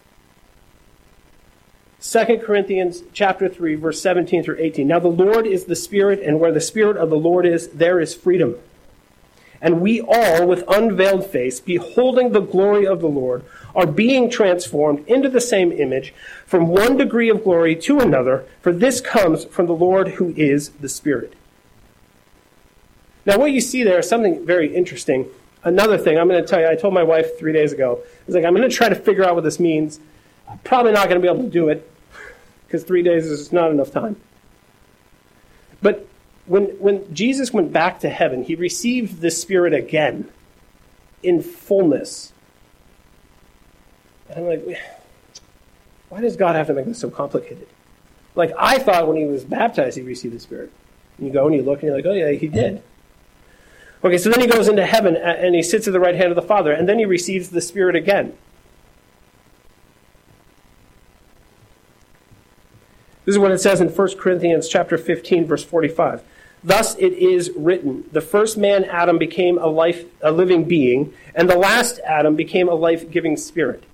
Second Corinthians chapter three, verse seventeen through eighteen. Now the Lord is the Spirit, and where the Spirit of the Lord is, there is freedom. And we all, with unveiled face, beholding the glory of the Lord, are being transformed into the same image from one degree of glory to another, for this comes from the Lord who is the Spirit. Now what you see there is something very interesting. Another thing I'm going to tell you, I told my wife three days ago, I was like, I'm going to try to figure out what this means. I'm probably not going to be able to do it, because three days is not enough time. But When when Jesus went back to heaven, he received the Spirit again in fullness. And I'm like, why does God have to make this so complicated? Like, I thought when he was baptized, he received the Spirit. And you go and you look and you're like, oh yeah, he did. Okay, so then he goes into heaven and he sits at the right hand of the Father, and then he receives the Spirit again. This is what it says in First Corinthians chapter fifteen, verse forty-five. Thus it is written, the first man, Adam, became a life, a living being, and the last Adam became a life-giving spirit.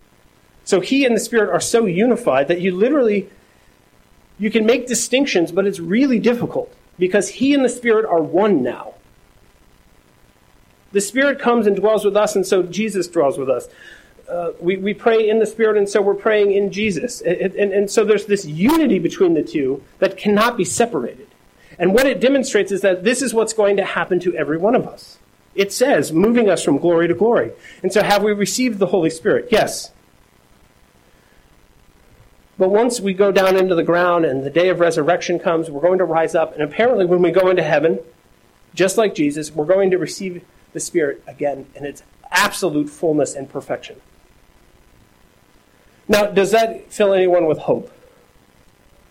So he and the Spirit are so unified that you literally, you can make distinctions, but it's really difficult because he and the Spirit are one now. The Spirit comes and dwells with us, and so Jesus dwells with us. Uh, we, we pray in the Spirit, and so we're praying in Jesus. And, and, and so there's this unity between the two that cannot be separated. And what it demonstrates is that this is what's going to happen to every one of us. It says, moving us from glory to glory. And so have we received the Holy Spirit? Yes. But once we go down into the ground and the day of resurrection comes, we're going to rise up. And apparently when we go into heaven, just like Jesus, we're going to receive the Spirit again in its absolute fullness and perfection. Now, does that fill anyone with hope?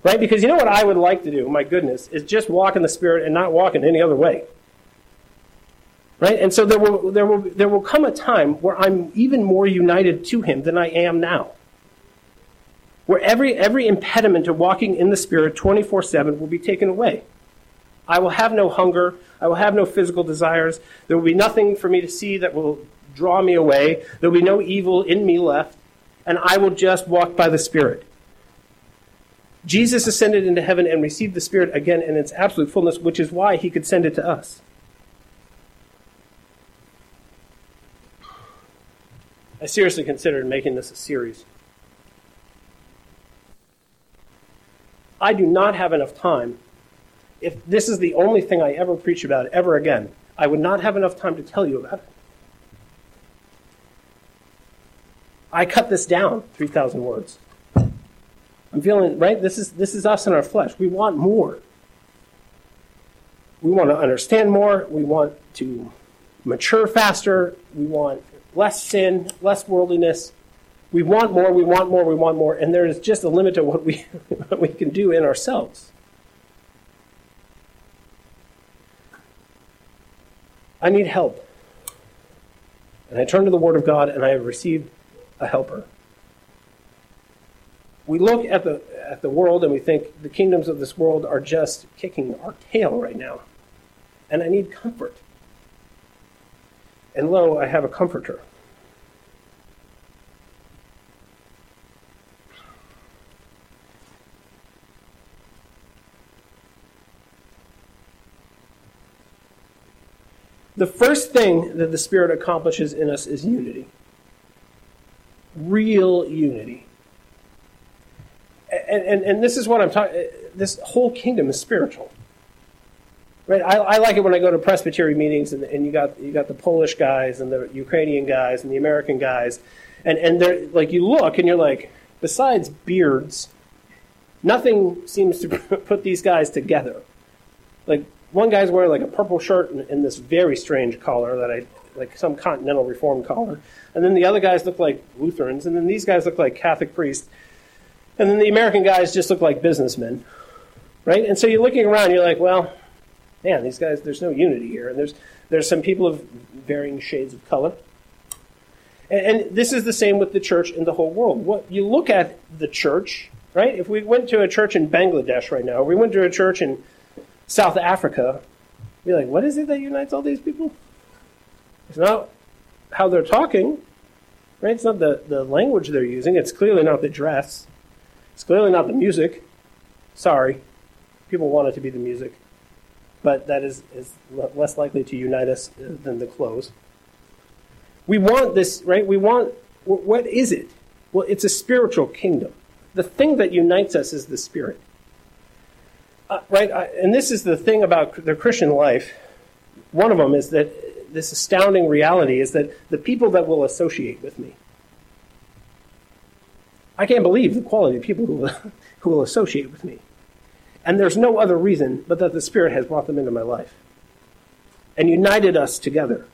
Right? Because you know what I would like to do, my goodness, is just walk in the Spirit and not walk in any other way. Right? And so there will there will there will come a time where I'm even more united to him than I am now. Where every every impediment to walking in the Spirit twenty-four seven will be taken away. I will have no hunger. I will have no physical desires. There will be nothing for me to see that will draw me away. There will be no evil in me left. And I will just walk by the Spirit. Jesus ascended into heaven and received the Spirit again in its absolute fullness, which is why he could send it to us. I seriously considered making this a series. I do not have enough time. If this is the only thing I ever preach about ever again, I would not have enough time to tell you about it. I cut this down three thousand words. I'm feeling, right? This is this is us in our flesh. We want more. We want to understand more. We want to mature faster. We want less sin, less worldliness. We want more, we want more, we want more. And there is just a limit to what we, what we can do in ourselves. I need help. And I turn to the Word of God, and I have received a helper. We look at the at the world, and we think the kingdoms of this world are just kicking our tail right now. And I need comfort. And lo, I have a comforter. The first thing that the Spirit accomplishes in us is unity. Real unity. And, and, and this is what I'm talking, this whole kingdom is spiritual. Right? I, I like it when I go to Presbytery meetings and, and you got you got the Polish guys and the Ukrainian guys and the American guys. And, and they're like, you look and you're like, besides beards, nothing seems to put these guys together. Like, one guy's wearing like a purple shirt and, and this very strange collar that I, like some continental reform collar. And then the other guys look like Lutherans. And then these guys look like Catholic priests. And then the American guys just look like businessmen. Right? And so you're looking around and you're like, well, man, these guys, there's no unity here. And there's there's some people of varying shades of color. And, and this is the same with the church and the whole world. What you look at the church, right? If we went to a church in Bangladesh right now, or we went to a church in South Africa, be like, what is it that unites all these people? It's not how they're talking, right? It's not the, the language they're using. It's clearly not the dress. It's clearly not the music. Sorry. People want it to be the music. But that is, is less likely to unite us than the clothes. We want this, right? We want, what is it? Well, it's a spiritual kingdom. The thing that unites us is the Spirit. Uh, right, I, and this is the thing about the Christian life. One of them is that this astounding reality is that the people that will associate with me. I can't believe the quality of people who will, who will associate with me. And there's no other reason but that the Spirit has brought them into my life and united us together.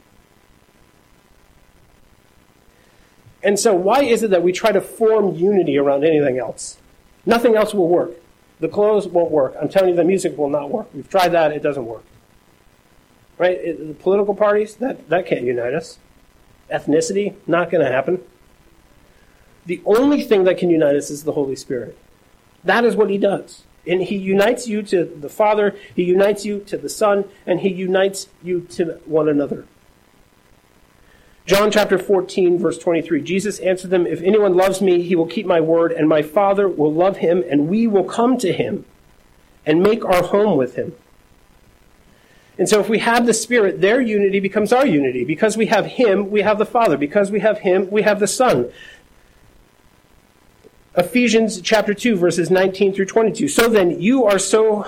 And so why is it that we try to form unity around anything else? Nothing else will work. The clothes won't work. I'm telling you, the music will not work. We've tried that. It doesn't work. Right? It, the political parties, that, that can't unite us. Ethnicity, not going to happen. The only thing that can unite us is the Holy Spirit. That is what he does. And he unites you to the Father, he unites you to the Son, and he unites you to one another. John chapter fourteen, verse twenty-three, Jesus answered them, "If anyone loves me, he will keep my word, and my Father will love him, and we will come to him and make our home with him." And so if we have the Spirit, their unity becomes our unity. Because we have him, we have the Father. Because we have him, we have the Son. Ephesians chapter two, verses nineteen through twenty-two. So then you are so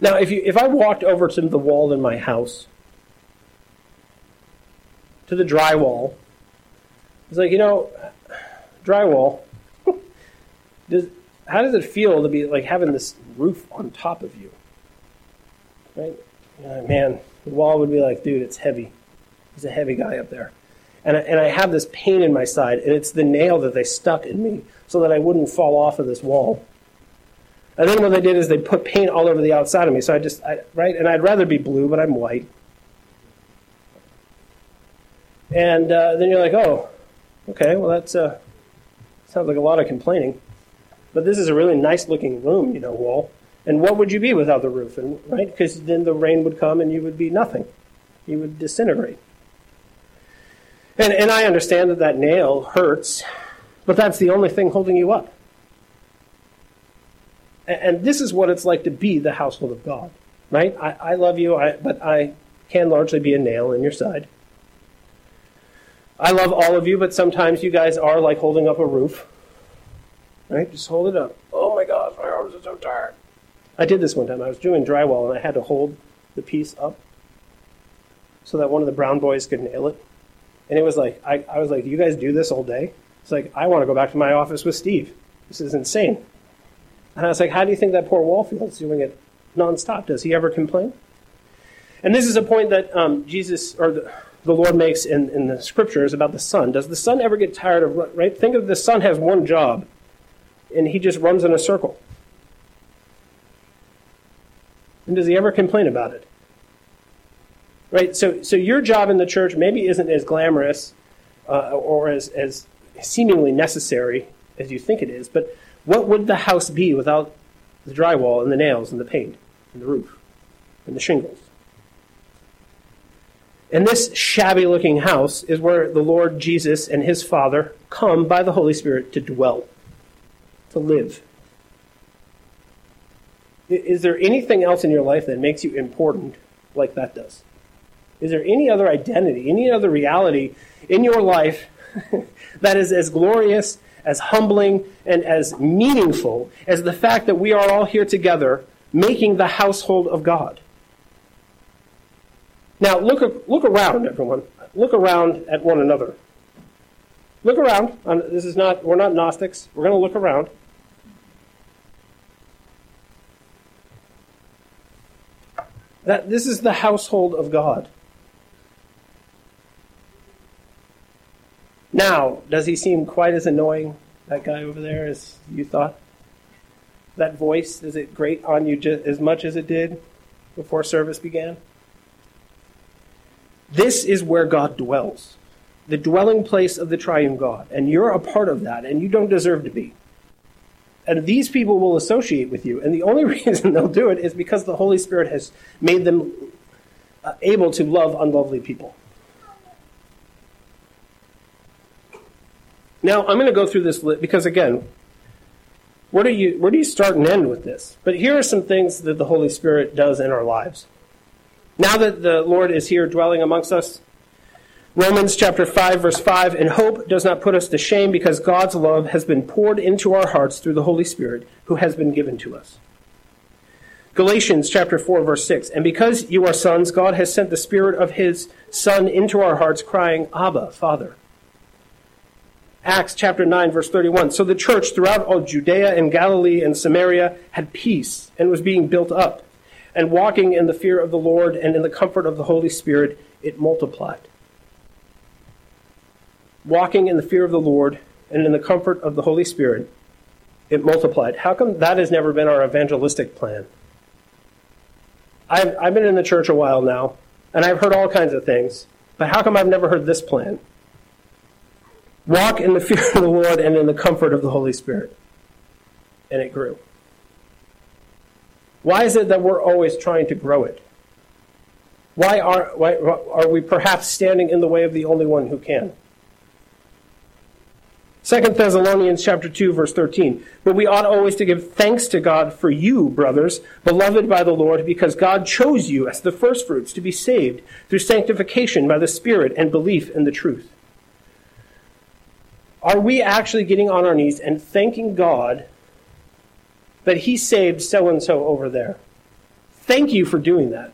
Now, if you if I walked over to the wall in my house, to the drywall, it's like, you know, drywall, does, how does it feel to be like having this roof on top of you? Right? Uh, man, the wall would be like, dude, it's heavy. He's a heavy guy up there. And I, and I have this pain in my side, and it's the nail that they stuck in me so that I wouldn't fall off of this wall. And then what they did is they put paint all over the outside of me. So I just, I, right? And I'd rather be blue, but I'm white. And uh, then you're like, oh, okay, well, that's uh, sounds like a lot of complaining. But this is a really nice-looking room, you know, wall. And what would you be without the roof? And, right? Because then the rain would come and you would be nothing. You would disintegrate. And and I understand that that nail hurts, but that's the only thing holding you up. And, and this is what it's like to be the household of God, right? I, I love you, I, but I can largely be a nail in your side. I love all of you, but sometimes you guys are like holding up a roof, right? Just hold it up. Oh my gosh, my arms are so tired. I did this one time. I was doing drywall, and I had to hold the piece up so that one of the brown boys could nail it. And it was like, I, I was like, you guys do this all day? It's like, I want to go back to my office with Steve. This is insane. And I was like, how do you think that poor wall feels doing it nonstop? Does he ever complain? And this is a point that um, Jesus, or the, the Lord makes in, in the scriptures about the sun. Does the sun ever get tired of, right? Think of the sun has one job, and he just runs in a circle. And does he ever complain about it? Right? So so your job in the church maybe isn't as glamorous uh, or as, as seemingly necessary as you think it is, but what would the house be without the drywall and the nails and the paint and the roof and the shingles? And this shabby-looking house is where the Lord Jesus and his Father come by the Holy Spirit to dwell, to live. Is there anything else in your life that makes you important like that does? Is there any other identity, any other reality in your life that is as glorious, as humbling, and as meaningful as the fact that we are all here together making the household of God? Now, look, look around, everyone. Look around at one another. Look around. This is not, we're not Gnostics. We're going to look around. That this is the household of God. Now, does he seem quite as annoying, that guy over there, as you thought? That voice, is it grate on you just as much as it did before service began? This is where God dwells, the dwelling place of the triune God, and you're a part of that, and you don't deserve to be. And these people will associate with you. And the only reason they'll do it is because the Holy Spirit has made them able to love unlovely people. Now, I'm going to go through this list because, again, where do you where do you start and end with this? But here are some things that the Holy Spirit does in our lives. Now that the Lord is here dwelling amongst us, Romans chapter five, verse five, "And hope does not put us to shame because God's love has been poured into our hearts through the Holy Spirit who has been given to us." Galatians chapter four, verse six. And because you are sons, God has sent the Spirit of his Son into our hearts, crying, Abba, Father. Acts chapter nine, verse thirty-one. So the church throughout all Judea and Galilee and Samaria had peace and was being built up. And walking in the fear of the Lord and in the comfort of the Holy Spirit, it multiplied. Walking in the fear of the Lord and in the comfort of the Holy Spirit, it multiplied. How come that has never been our evangelistic plan? I've, I've been in the church a while now, and I've heard all kinds of things, but how come I've never heard this plan? Walk in the fear of the Lord and in the comfort of the Holy Spirit. And it grew. Why is it that we're always trying to grow it? Why are, why are we perhaps standing in the way of the only one who can? Second Thessalonians chapter two, verse thirteen. But we ought always to give thanks to God for you, brothers, beloved by the Lord, because God chose you as the firstfruits to be saved through sanctification by the Spirit and belief in the truth. Are we actually getting on our knees and thanking God that he saved so-and-so over there? Thank you for doing that.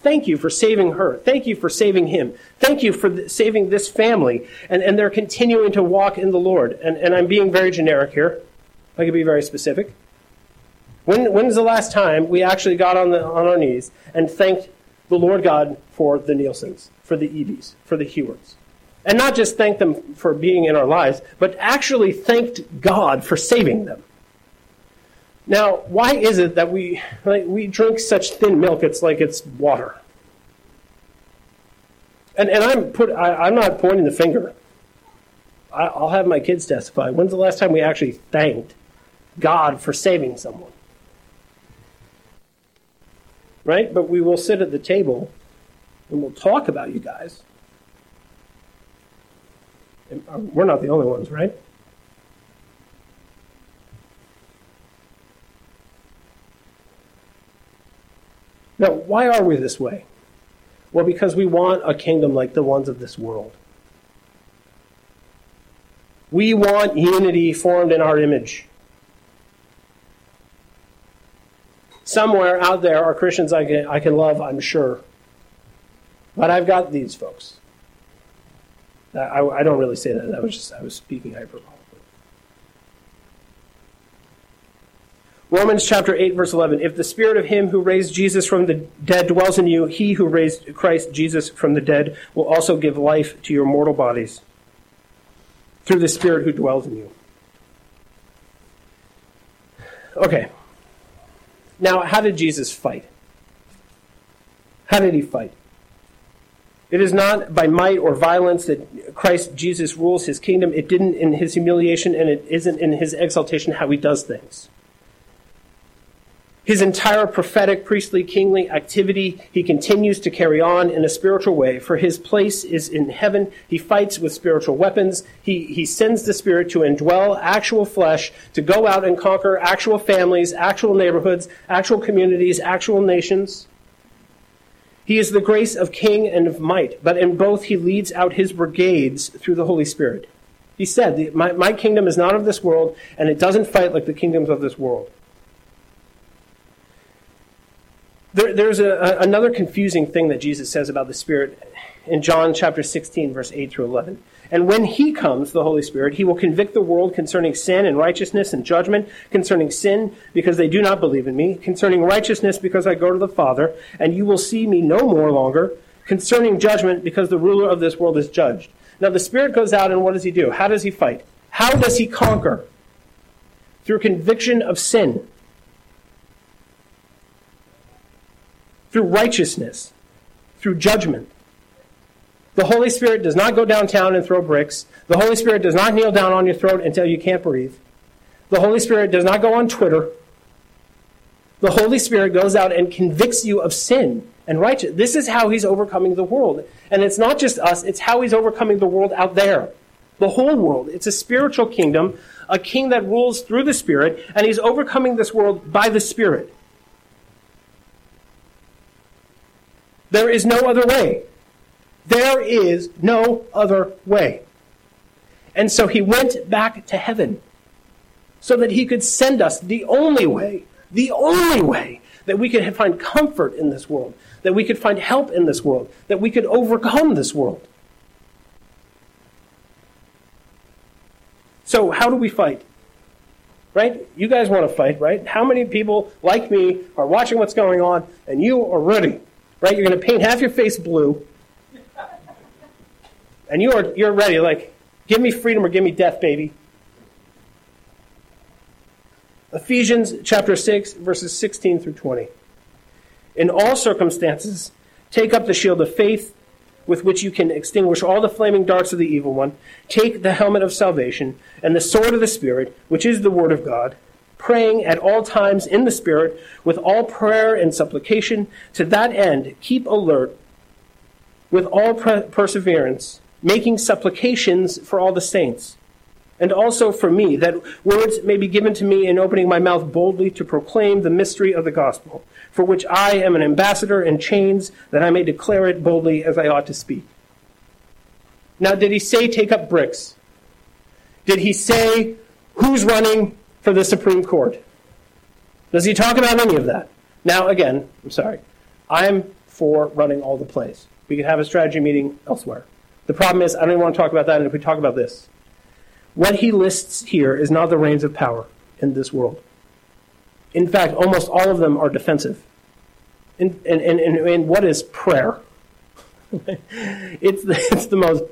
Thank you for saving her. Thank you for saving him. Thank you for th- saving this family. And, and they're continuing to walk in the Lord. And, and I'm being very generic here. I could be very specific. When when's the last time we actually got on the on our knees and thanked the Lord God for the Nielsens, for the Evies, for the Hewards? And not just thank them for being in our lives, but actually thanked God for saving them. Now, why is it that we like, we drink such thin milk? It's like it's water. And and I'm put. I, I'm not pointing the finger. I, I'll have my kids testify. When's the last time we actually thanked God for saving someone? Right? But we will sit at the table and we'll talk about you guys. And we're not the only ones, right? Now, why are we this way? Well, because we want a kingdom like the ones of this world. We want unity formed in our image. Somewhere out there are Christians I can, I can love, I'm sure. But I've got these folks. I, I don't really say that. That was just I was speaking hyperbole. Romans chapter eight, verse eleven. If the Spirit of him who raised Jesus from the dead dwells in you, he who raised Christ Jesus from the dead will also give life to your mortal bodies through the Spirit who dwells in you. Okay. Now, how did Jesus fight? How did he fight? It is not by might or violence that Christ Jesus rules his kingdom. It didn't in his humiliation, and it isn't in his exaltation how he does things. His entire prophetic, priestly, kingly activity, he continues to carry on in a spiritual way, for his place is in heaven. He fights with spiritual weapons. He, he sends the Spirit to indwell actual flesh, to go out and conquer actual families, actual neighborhoods, actual communities, actual nations. He is the grace of king and of might, but in both he leads out his brigades through the Holy Spirit. He said, my, my kingdom is not of this world, and it doesn't fight like the kingdoms of this world. There, there's a, a, another confusing thing that Jesus says about the Spirit in John chapter sixteen, verse eight through eleven. And when he comes, the Holy Spirit, he will convict the world concerning sin and righteousness and judgment, concerning sin because they do not believe in me, concerning righteousness because I go to the Father, and you will see me no more longer, concerning judgment because the ruler of this world is judged. Now the Spirit goes out, and what does he do? How does he fight? How does he conquer? Through conviction of sin. Through righteousness, through judgment. The Holy Spirit does not go downtown and throw bricks. The Holy Spirit does not kneel down on your throat until you can't breathe. The Holy Spirit does not go on Twitter. The Holy Spirit goes out and convicts you of sin and righteousness. This is how he's overcoming the world. And it's not just us, it's how he's overcoming the world out there. The whole world. It's a spiritual kingdom, a king that rules through the Spirit, and he's overcoming this world by the Spirit. There is no other way. There is no other way. And so he went back to heaven so that he could send us the only way the only way that we could find comfort in this world, that we could find help in this world, that we could overcome this world. So how do we fight? Right? You guys want to fight, right? How many people like me are watching what's going on and you are ready? Right? You're going to paint half your face blue and you are, you're ready. Like, give me freedom or give me death, baby. Ephesians chapter six, verses sixteen through twenty. In all circumstances, take up the shield of faith with which you can extinguish all the flaming darts of the evil one. Take the helmet of salvation and the sword of the Spirit, which is the word of God, praying at all times in the Spirit with all prayer and supplication. To that end, keep alert with all pre- perseverance, making supplications for all the saints. And also for me, that words may be given to me in opening my mouth boldly to proclaim the mystery of the gospel, for which I am an ambassador in chains, that I may declare it boldly as I ought to speak. Now, did he say take up bricks? Did he say who's running for the Supreme Court? Does he talk about any of that? Now, again, I'm sorry. I'm for running all the plays. We could have a strategy meeting elsewhere. The problem is I don't even want to talk about that, and if we talk about this, what he lists here is not the reins of power in this world. In fact, almost all of them are defensive. And, and, and, and what is prayer? it's, the, it's the most...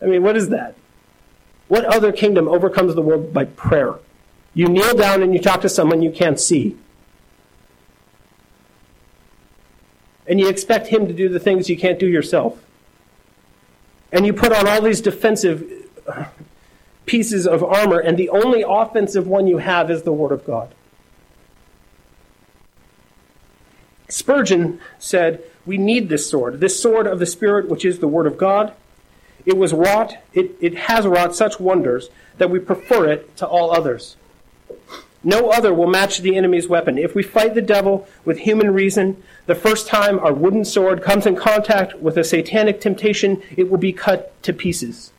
I mean, what is that? What other kingdom overcomes the world by prayer? You kneel down and you talk to someone you can't see. And you expect him to do the things you can't do yourself. And you put on all these defensive... Uh, pieces of armor, and the only offensive one you have is the Word of God. Spurgeon said, we need this sword, this sword of the Spirit, which is the Word of God. It was wrought, it, it has wrought such wonders that we prefer it to all others. No other will match the enemy's weapon. If we fight the devil with human reason, the first time our wooden sword comes in contact with a satanic temptation, it will be cut to pieces.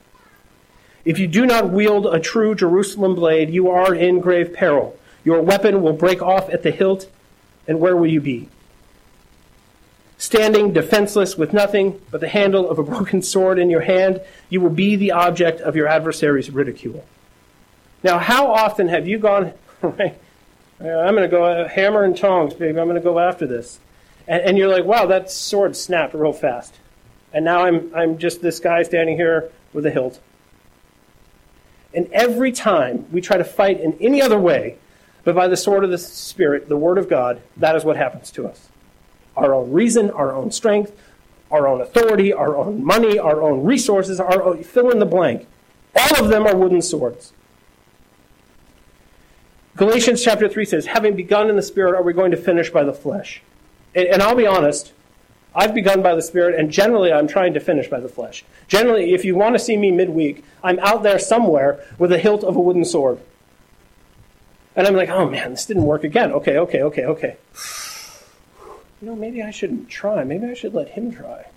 If you do not wield a true Jerusalem blade, you are in grave peril. Your weapon will break off at the hilt, and where will you be? Standing defenseless with nothing but the handle of a broken sword in your hand, you will be the object of your adversary's ridicule. Now, how often have you gone, right, I'm going to go hammer and tongs, baby, I'm going to go after this. And, and you're like, wow, that sword snapped real fast. And now I'm I'm just this guy standing here with a hilt. And every time we try to fight in any other way, but by the sword of the Spirit, the Word of God, that is what happens to us. Our own reason, our own strength, our own authority, our own money, our own resources, our own, fill in the blank. All of them are wooden swords. Galatians chapter three says, having begun in the Spirit, are we going to finish by the flesh? And, and I'll be honest, I've begun by the Spirit, and generally I'm trying to finish by the flesh. Generally, if you want to see me midweek, I'm out there somewhere with a hilt of a wooden sword. And I'm like, oh man, this didn't work again. Okay, okay, okay, okay. You know, maybe I shouldn't try. Maybe I should let him try.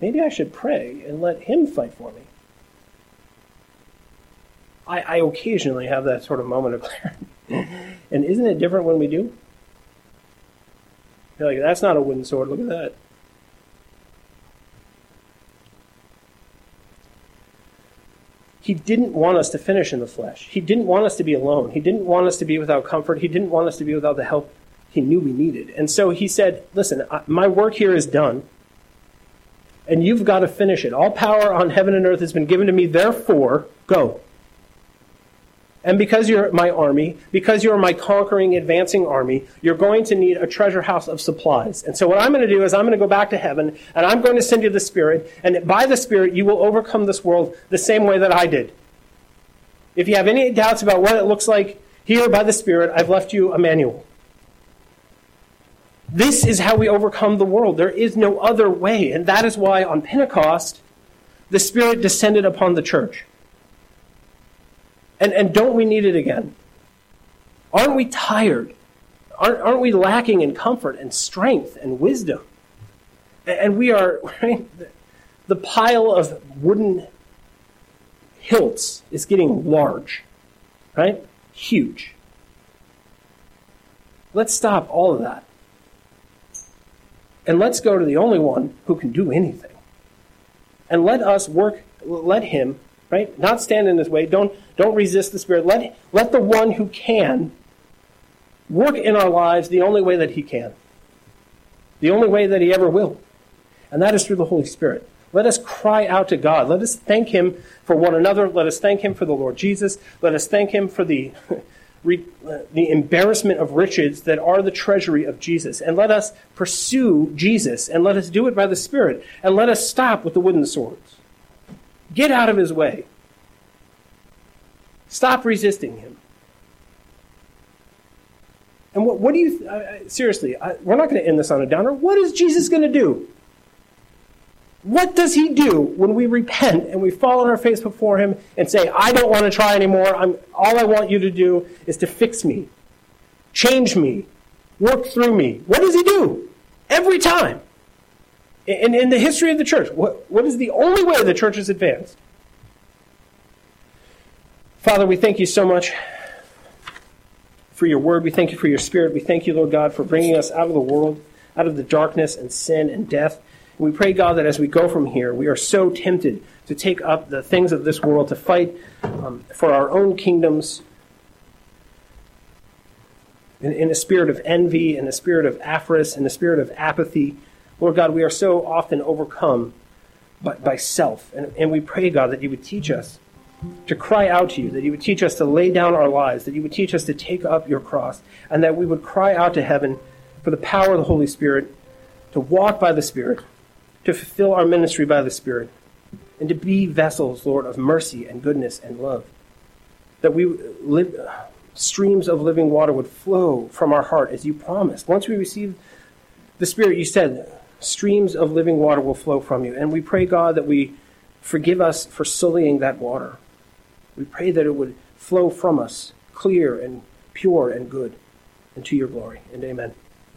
Maybe I should pray and let him fight for me. I, I occasionally have that sort of moment of clarity. And isn't it different when we do? You're like, that's not a wooden sword, look at that. He didn't want us to finish in the flesh. He didn't want us to be alone. He didn't want us to be without comfort. He didn't want us to be without the help he knew we needed. And so he said, listen, I, my work here is done, and you've got to finish it. All power on heaven and earth has been given to me, therefore, go. And because you're my army, because you're my conquering, advancing army, you're going to need a treasure house of supplies. And so what I'm going to do is I'm going to go back to heaven, and I'm going to send you the Spirit, and by the Spirit you will overcome this world the same way that I did. If you have any doubts about what it looks like here by the Spirit, I've left you a manual. This is how we overcome the world. There is no other way. And that is why on Pentecost, the Spirit descended upon the church. And, and don't we need it again? Aren't we tired? Aren't, aren't we lacking in comfort and strength and wisdom? And, and we are, right, the pile of wooden hilts is getting large, right? Huge. Let's stop all of that. And let's go to the only one who can do anything. And let us work, let him, right? Not stand in his way. Don't don't resist the Spirit. Let, let the one who can work in our lives the only way that he can. The only way that he ever will. And that is through the Holy Spirit. Let us cry out to God. Let us thank him for one another. Let us thank him for the Lord Jesus. Let us thank him for the... Re, uh, the embarrassment of riches that are the treasury of Jesus. And let us pursue Jesus, and let us do it by the Spirit, and let us stop with the wooden swords. Get out of his way. Stop resisting him. And what, what do you, uh, seriously, I, we're not going to end this on a downer. What is Jesus going to do? What does he do when we repent and we fall on our face before him and say, I don't want to try anymore. I'm, all I want you to do is to fix me, change me, work through me. What does he do? Every time. In, in the history of the church, what, what is the only way the church has advanced? Father, we thank you so much for your word. We thank you for your Spirit. We thank you, Lord God, for bringing us out of the world, out of the darkness and sin and death. We pray, God, that as we go from here, we are so tempted to take up the things of this world, to fight um, for our own kingdoms in, in a spirit of envy, in a spirit of avarice, in a spirit of apathy. Lord God, we are so often overcome by, by self. And, and we pray, God, that you would teach us to cry out to you, that you would teach us to lay down our lives, that you would teach us to take up your cross, and that we would cry out to heaven for the power of the Holy Spirit, to walk by the Spirit, to fulfill our ministry by the Spirit, and to be vessels, Lord, of mercy and goodness and love, that we live, streams of living water would flow from our heart as you promised. Once we receive the Spirit, you said, streams of living water will flow from you. And we pray, God, that we forgive us for sullying that water. We pray that it would flow from us, clear and pure and good, and to your glory. And amen.